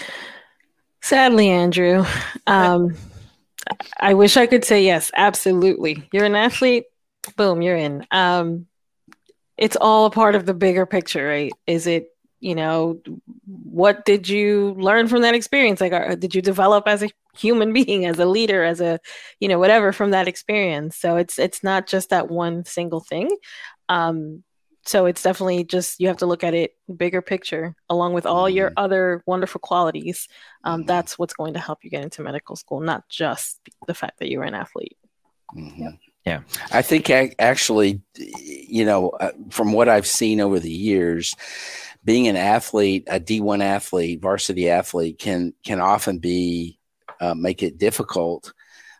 Sadly, Andrew, um, I wish I could say yes, absolutely. You're an athlete. Boom, you're in. Um, it's all a part of the bigger picture, right? Is it, you know, what did you learn from that experience? Like, are, did you develop as a human being, as a leader, as a, you know, whatever from that experience? So it's it's not just that one single thing. Um, so it's definitely just, you have to look at it bigger picture, along with all your other wonderful qualities. Um, that's what's going to help you get into medical school, not just the fact that you were an athlete. Mm-hmm. Yep. Yeah, I think actually, you know, from what I've seen over the years, being an athlete, a D one athlete, varsity athlete can can often be uh, make it difficult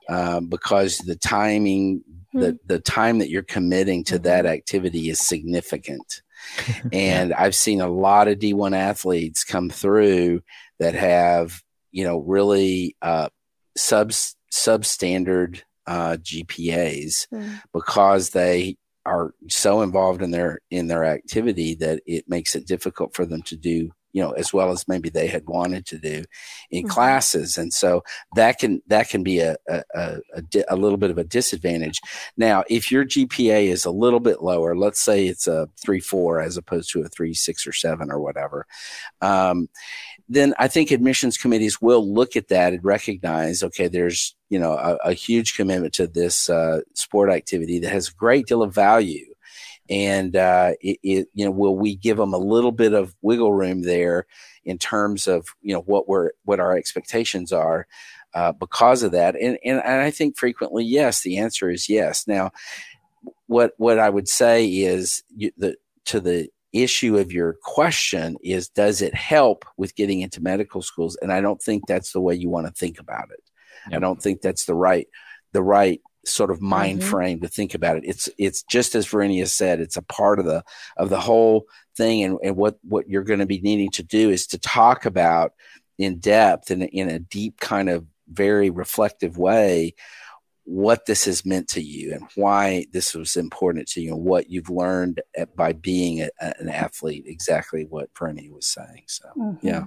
uh, because the timing, mm-hmm. the, the time that you're committing to that activity is significant. And I've seen a lot of D one athletes come through that have, you know, really uh, sub substandard Uh, G P As mm. because they are so involved in their in their activity that it makes it difficult for them to do, you know, as well as maybe they had wanted to do in mm-hmm. classes. And so that can that can be a a, a, a, di- a little bit of a disadvantage. Now, if your G P A is a little bit lower, let's say it's a three point four as opposed to a three point six or seven or whatever, um, then I think admissions committees will look at that and recognize, okay, there's, you know, a, a huge commitment to this uh, sport activity that has a great deal of value. And, uh, it, it, you know, will we give them a little bit of wiggle room there in terms of, you know, what we're, what our expectations are uh, because of that? And, and and I think frequently, yes, the answer is yes. Now, what what I would say is you, the to the issue of your question is, does it help with getting into medical schools? And I don't think that's the way you want to think about it. Yep. I don't think that's the right the right. sort of mind mm-hmm. frame to think about it. It's it's just as Verinia said, it's a part of the of the whole thing. And, and what, what you're going to be needing to do is to talk about in depth and in a deep kind of very reflective way what this has meant to you and why this was important to you and what you've learned at, by being a, an athlete, exactly what Verinia was saying. So, mm-hmm. yeah.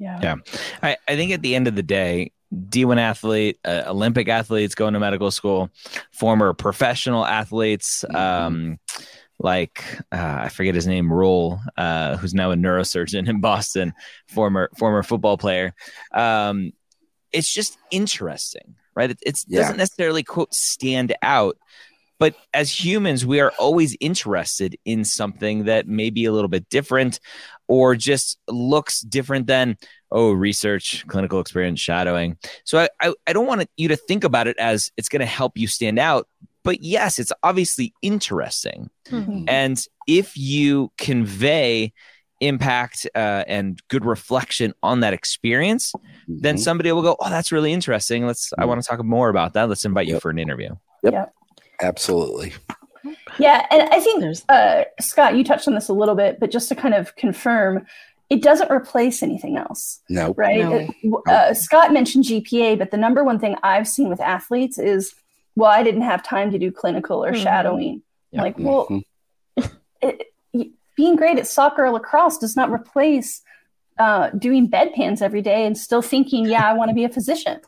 Yeah. yeah. I, I think at the end of the day, D one athlete, uh, Olympic athletes going to medical school, former professional athletes, um, like uh, I forget his name, Roll, uh, who's now a neurosurgeon in Boston, former former football player. Um, it's just interesting, right? It it's, yeah. doesn't necessarily, quote, stand out. But as humans, we are always interested in something that may be a little bit different or just looks different than, oh, research, clinical experience, shadowing. So I, I, I don't want you to think about it as it's going to help you stand out. But yes, it's obviously interesting. Mm-hmm. And if you convey impact uh, and good reflection on that experience, mm-hmm. then somebody will go, oh, that's really interesting. Let's. Mm-hmm. I want to talk more about that. Let's invite yep. you for an interview. Yep. yep. Absolutely. Yeah. And I think, uh, Scott, you touched on this a little bit, but just to kind of confirm, it doesn't replace anything else. Nope. Right? No. It, uh, nope. Scott mentioned G P A, but the number one thing I've seen with athletes is, well, I didn't have time to do clinical or mm-hmm. shadowing. Yep. Like, well, mm-hmm. it, it, being great at soccer or lacrosse does not replace uh, doing bedpans every day and still thinking, yeah, I want to be a physician.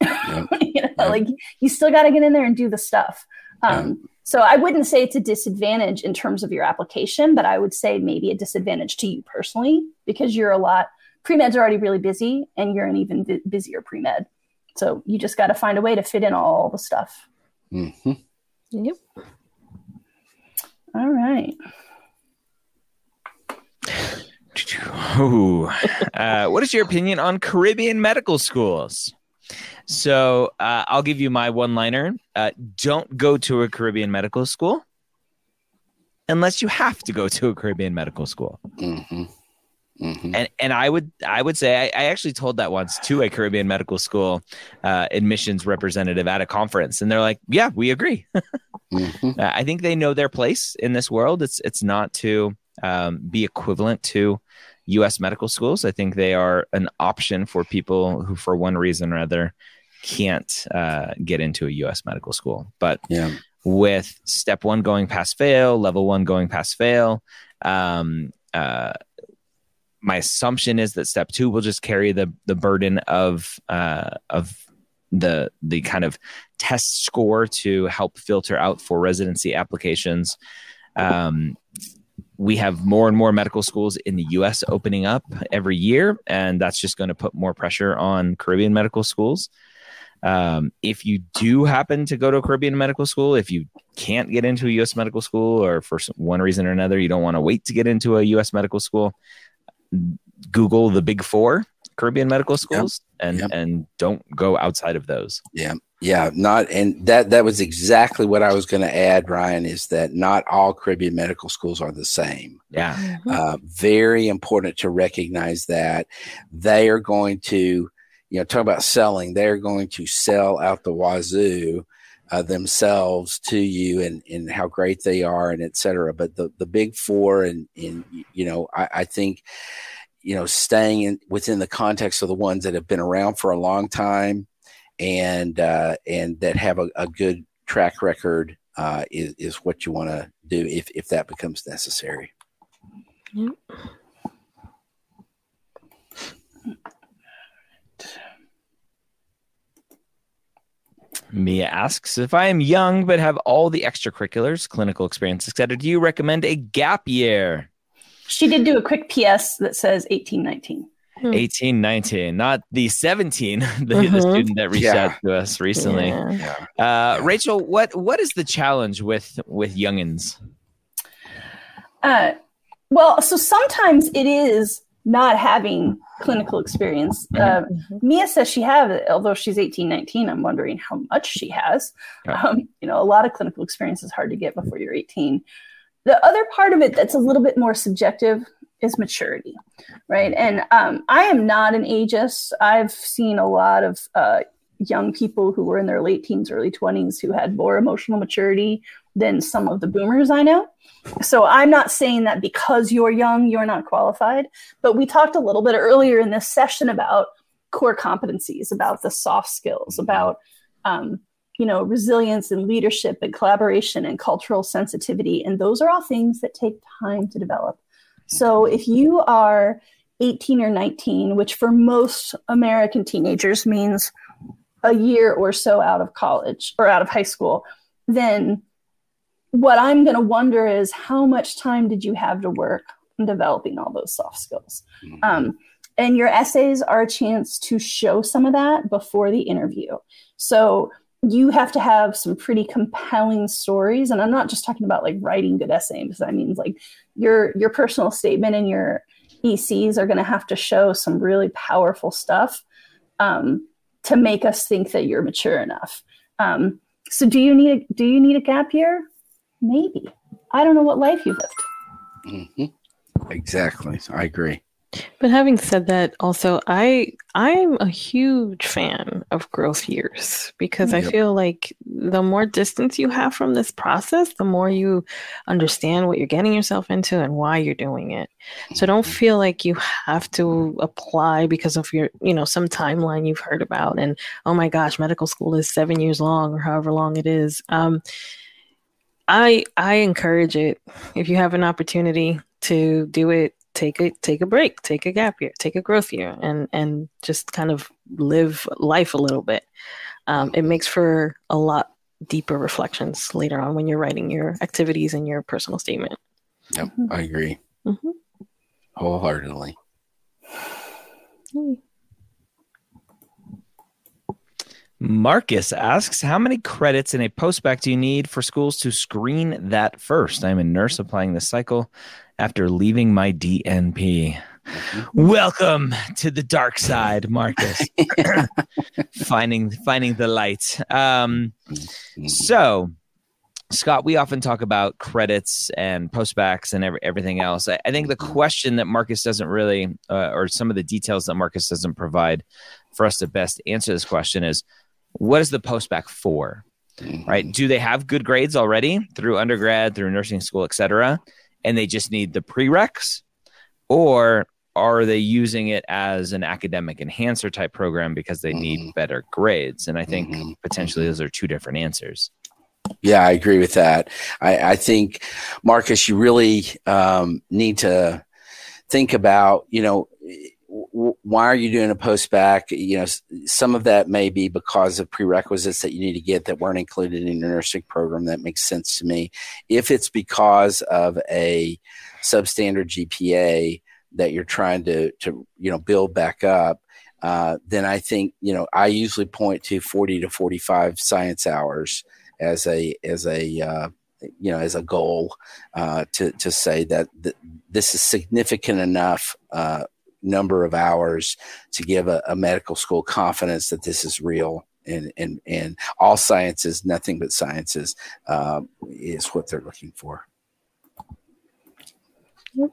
Yep. you know, yep. Like, you still got to get in there and do the stuff. Um, so I wouldn't say it's a disadvantage in terms of your application, but I would say maybe a disadvantage to you personally, because you're a lot, pre-med's already really busy and you're an even bu- busier pre-med. So you just got to find a way to fit in all the stuff. Mm-hmm. Yep. All right. Ooh. Uh, what is your opinion on Caribbean medical schools? So uh, I'll give you my one-liner. Uh, don't go to a Caribbean medical school unless you have to go to a Caribbean medical school. Mm-hmm. Mm-hmm. And and I would I would say I, I actually told that once to a Caribbean medical school uh, admissions representative at a conference, and they're like, "Yeah, we agree." Mm-hmm. uh, I think they know their place in this world. It's it's not to um, be equivalent to U S medical schools. I think they are an option for people who, for one reason or other, can't uh, get into a U S medical school. But yeah. with step one going pass fail, level one going pass fail. Um, uh, My assumption is that step two will just carry the the burden of uh, of the the kind of test score to help filter out for residency applications. Um, we have more and more medical schools in the U S opening up every year, and that's just going to put more pressure on Caribbean medical schools. Um, if you do happen to go to a Caribbean medical school, if you can't get into a U S medical school, or for some, one reason or another, you don't want to wait to get into a U S medical school, Google the big four Caribbean medical schools yep. and, yep. and don't go outside of those. Yeah. Yeah. Not. And that, that was exactly what I was going to add, Ryan, is that not all Caribbean medical schools are the same. Yeah. Uh, very important to recognize that they are going to, you know, talk about selling. They're going to sell out the wazoo uh, themselves to you and, and how great they are and et cetera. But the, the big four and, and you know, I, I think, you know, staying in, within the context of the ones that have been around for a long time and, uh, and that have a, a good track record uh, is, is what you want to do if, if that becomes necessary. Yep. Mia asks, if I am young but have all the extracurriculars, clinical experience, et cetera, do you recommend a gap year? She did do a quick P S that says eighteen nineteen. eighteen nineteen, not the seventeen, the, mm-hmm. the student that reached yeah. out to us recently. Yeah. Uh, yeah. Rachel, what what is the challenge with, with youngins? Uh, well, so sometimes it is not having clinical experience. Uh, mm-hmm. Mia says she has, although she's eighteen, nineteen, I'm wondering how much she has. Okay. Um, you know, a lot of clinical experience is hard to get before you're eighteen. The other part of it that's a little bit more subjective is maturity, right? And um, I am not an ageist. I've seen a lot of uh, young people who were in their late teens, early twenties who had more emotional maturity than some of the boomers I know. So I'm not saying that because you're young, you're not qualified, but we talked a little bit earlier in this session about core competencies, about the soft skills, about, um, you know, resilience and leadership and collaboration and cultural sensitivity. And those are all things that take time to develop. So if you are eighteen or nineteen, which for most American teenagers means a year or so out of college or out of high school, then what I'm going to wonder is how much time did you have to work on developing all those soft skills? Mm-hmm. Um, and your essays are a chance to show some of that before the interview. So you have to have some pretty compelling stories. And I'm not just talking about like writing good essays, because I mean like your, your personal statement and your E Cs are going to have to show some really powerful stuff um, to make us think that you're mature enough. Um, so do you need, do you need a gap year? Maybe. I don't know what life you've lived. Mm-hmm. Exactly. I agree. But having said that, also, I, I'm a huge fan of growth years because yep. I feel like the more distance you have from this process, the more you understand what you're getting yourself into and why you're doing it. So don't feel like you have to apply because of your, you know, some timeline you've heard about and, oh my gosh, medical school is seven years long or however long it is. Um, I I encourage it. If you have an opportunity to do it, take a take a break, take a gap year, take a growth year, and and just kind of live life a little bit. Um, it makes for a lot deeper reflections later on when you're writing your activities and your personal statement. Yep, mm-hmm. I agree mm-hmm. wholeheartedly. Mm. Marcus asks, how many credits in a post-bac do you need for schools to screen that first? I'm a nurse applying this cycle after leaving my D N P. Welcome to the dark side, Marcus. finding finding the light. Um, so, Scott, we often talk about credits and postbacks and every, everything else. I, I think the question that Marcus doesn't really, uh, or some of the details that Marcus doesn't provide for us to best answer this question is, what is the postback for? Right? Do they have good grades already through undergrad, through nursing school, et cetera, and they just need the prereqs? Or are they using it as an academic enhancer type program because they need better grades? And I think mm-hmm. potentially those are two different answers. Yeah, I agree with that. I, I think, Marcus, you really um, need to think about, you know, why are you doing a postback? You know, some of that may be because of prerequisites that you need to get that weren't included in your nursing program. That makes sense to me. If it's because of a substandard G P A that you're trying to, to you know, build back up, uh, then I think, you know, I usually point to forty to forty-five science hours as a, as a, uh, you know, as a goal, uh, to, to say that th- this is significant enough, uh, number of hours to give a, a medical school confidence that this is real, and, and, and all sciences, nothing but sciences, um, is what they're looking for. Yep.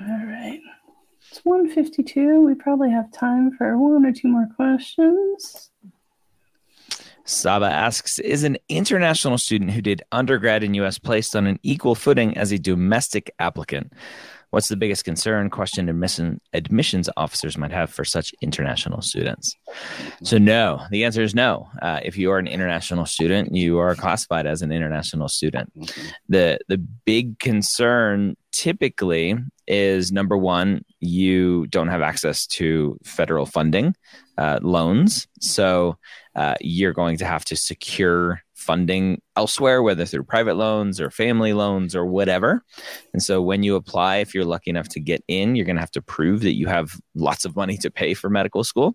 All right. It's one fifty-two. We probably have time for one or two more questions. Saba asks, is an international student who did undergrad in U S placed on an equal footing as a domestic applicant? What's the biggest concern, question, and admissions officers might have for such international students? So no, the answer is no. Uh, if you are an international student, you are classified as an international student. The the big concern typically is, number one, you don't have access to federal funding, uh, loans. So uh, you're going to have to secure funding elsewhere, whether through private loans or family loans or whatever. And so when you apply, if you're lucky enough to get in, you're going to have to prove that you have lots of money to pay for medical school.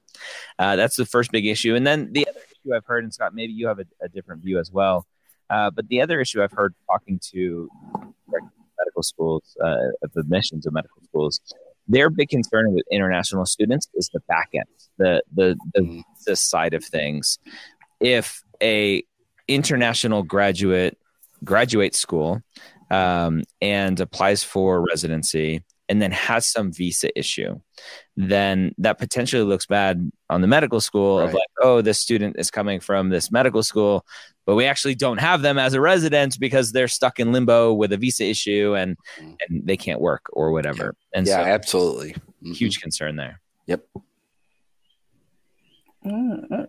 Uh, that's the first big issue. And then the other issue I've heard, and Scott, maybe you have a, a different view as well. Uh, but the other issue I've heard talking to medical schools, uh, of admissions of medical schools, their big concern with international students is the back end, the, the, the, the side of things. If a international graduate graduate school um, and applies for residency and then has some visa issue, then that potentially looks bad on the medical school, right? Of like, oh, this student is coming from this medical school, but we actually don't have them as a resident because they're stuck in limbo with a visa issue and, and they can't work or whatever. And yeah, so absolutely. Mm-hmm. Huge concern there. Yep. Mm-hmm.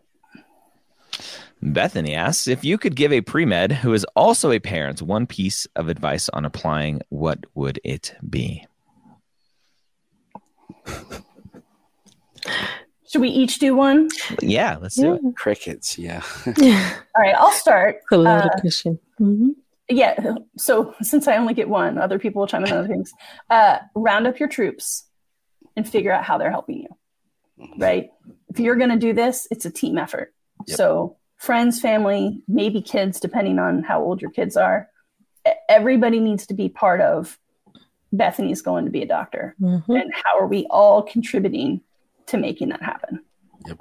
Bethany asks, if you could give a pre-med who is also a parent one piece of advice on applying, what would it be? Should we each do one? Yeah, let's do yeah. it. Crickets, yeah. yeah. All right, I'll start. A loaded uh, question. Mm-hmm. Yeah, so since I only get one, other people will chime in on other things. Uh, round up your troops and figure out how they're helping you, right? If you're going to do this, it's a team effort. Yep. So friends, family, maybe kids, depending on how old your kids are. Everybody needs to be part of Bethany's going to be a doctor. Mm-hmm. And how are we all contributing to making that happen? Yep.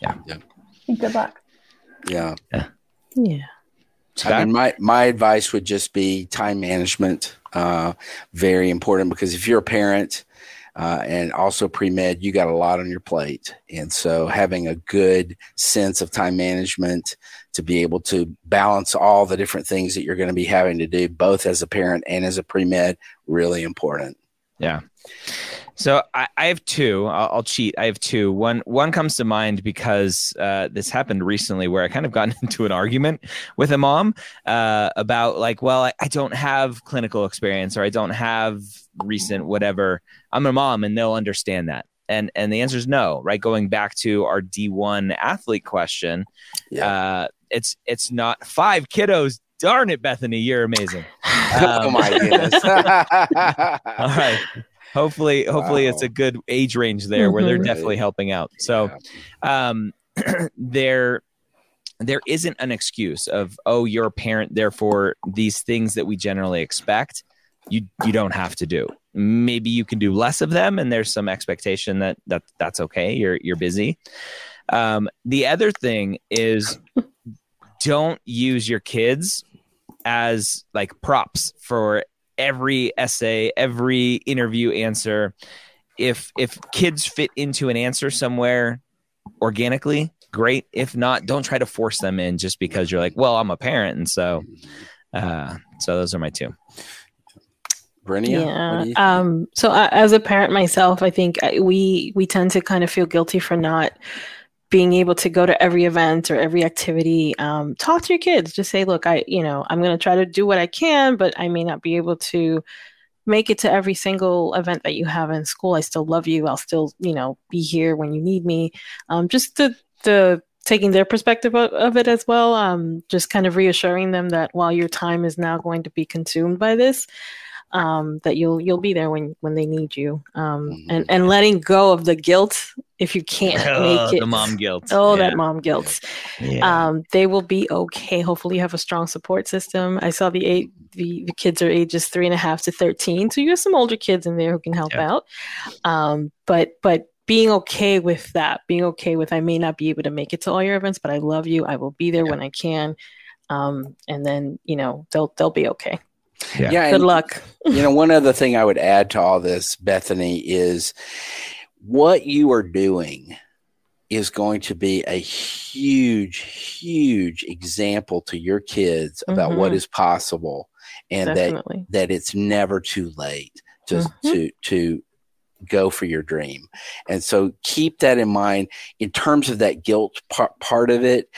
Yeah. Yep. And good luck. Yeah. Yeah. Yeah. I mean, my, my advice would just be time management. Uh, very important, because if you're a parent Uh, and also pre-med, you got a lot on your plate. And so having a good sense of time management to be able to balance all the different things that you're going to be having to do, both as a parent and as a pre-med, really important. Yeah. So I, I have two. I'll, I'll cheat. I have two. One one comes to mind because uh, this happened recently, where I kind of got into an argument with a mom uh, about like, well, I, I don't have clinical experience, or I don't have recent whatever. I'm a mom, and they'll understand that. And and the answer is no, right? Going back to our D one athlete question, yeah. uh, it's it's not five kiddos. Darn it, Bethany, you're amazing. Um, oh my goodness! All right. Hopefully, hopefully wow. It's a good age range there where they're definitely helping out. So um, there, there isn't an excuse of, oh, you're a parent, therefore these things that we generally expect, you you don't have to do. maybe you can do less of them, and there's some expectation that, that that's okay. You're you're busy. Um, the other thing is, don't use your kids as like props for every essay, every interview answer. If if kids fit into an answer somewhere organically, great. If not, don't try to force them in just because you're like, well, I'm a parent, and so uh, so those are my two. Brinia, yeah. What do you think? Um, so uh, as a parent myself, I think we we tend to kind of feel guilty for not being able to go to every event or every activity. Um, talk to your kids. Just say, look, I you know I'm going to try to do what I can, but I may not be able to make it to every single event that you have in school. I still love you. I'll still you know be here when you need me. Um, just the the taking their perspective of it as well. Um, just kind of reassuring them that while your time is now going to be consumed by this, Um, that you'll you'll be there when, when they need you, um, mm-hmm. and and letting go of the guilt if you can't oh, make it. The mom guilt. Oh, yeah. That mom guilt. Yeah. Um, they will be okay. Hopefully, you have a strong support system. I saw the eight, the, the kids are ages three and a half to thirteen, so you have some older kids in there who can help yeah. out. Um, but but being okay with that, being okay with I may not be able to make it to all your events, but I love you. I will be there yeah. when I can, um, and then you know they'll they'll be okay. Yeah. yeah Good and, luck. You know, one other thing I would add to all this, Bethany, is what you are doing is going to be a huge, huge example to your kids about mm-hmm. what is possible, and Definitely. that that it's never too late to mm-hmm. to to go for your dream. And so keep that in mind in terms of that guilt part, part of it.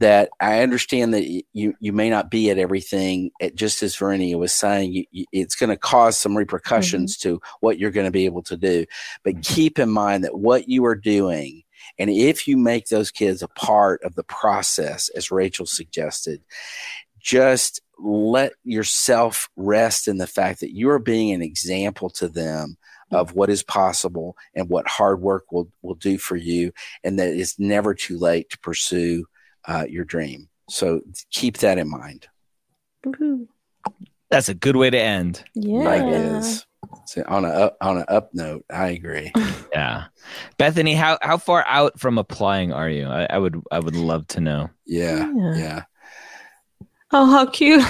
That I understand that you, you may not be at everything, at just as Verenia was saying, you, you, it's going to cause some repercussions mm-hmm. to what you're going to be able to do. But keep in mind that what you are doing, and if you make those kids a part of the process, as Rachel suggested, just let yourself rest in the fact that you are being an example to them of what is possible and what hard work will, will do for you, and that it's never too late to pursue Uh, your dream. So keep that in mind. Woo-hoo. That's a good way to end. Yeah, it is. So on a up, on an up note, I agree. Yeah, Bethany, how how far out from applying are you? I, I would I would love to know. Yeah, yeah. yeah. Oh, how cute!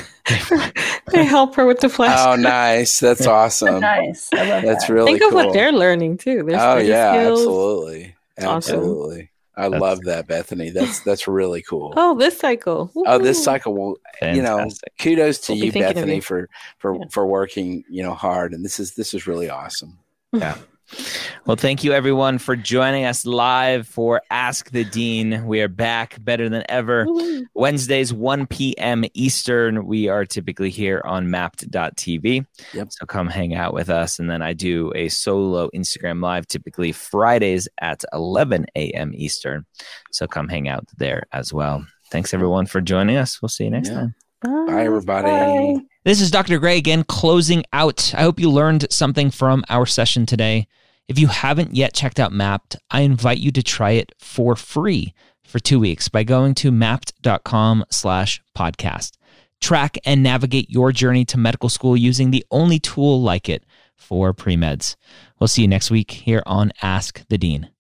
They help her with the flashcards. Oh, nice! That's awesome. Nice. I love That's that. really. Think of cool. what they're learning too. Their oh yeah, skills. absolutely, absolutely. Awesome. I that's, love that, Bethany. That's that's really cool. Oh, this cycle. Woo-hoo. Oh, this cycle. Well, you know, kudos to we'll you, Bethany, you. for for yeah. for working, you know, hard. And this is this is really awesome. Yeah. Well, thank you, everyone, for joining us live for Ask the Dean. We are back better than ever. Woo-hoo. Wednesdays, one p.m. Eastern. We are typically here on mapped dot t v. Yep. So come hang out with us. And then I do a solo Instagram live, typically Fridays at eleven a.m. Eastern. So come hang out there as well. Thanks, everyone, for joining us. We'll see you next yeah. time. Bye, Bye everybody. Bye. This is Doctor Gray again, closing out. I hope you learned something from our session today. If you haven't yet checked out Mapped, I invite you to try it for free for two weeks by going to mapped.com slash podcast. Track and navigate your journey to medical school using the only tool like it for pre-meds. We'll see you next week here on Ask the Dean.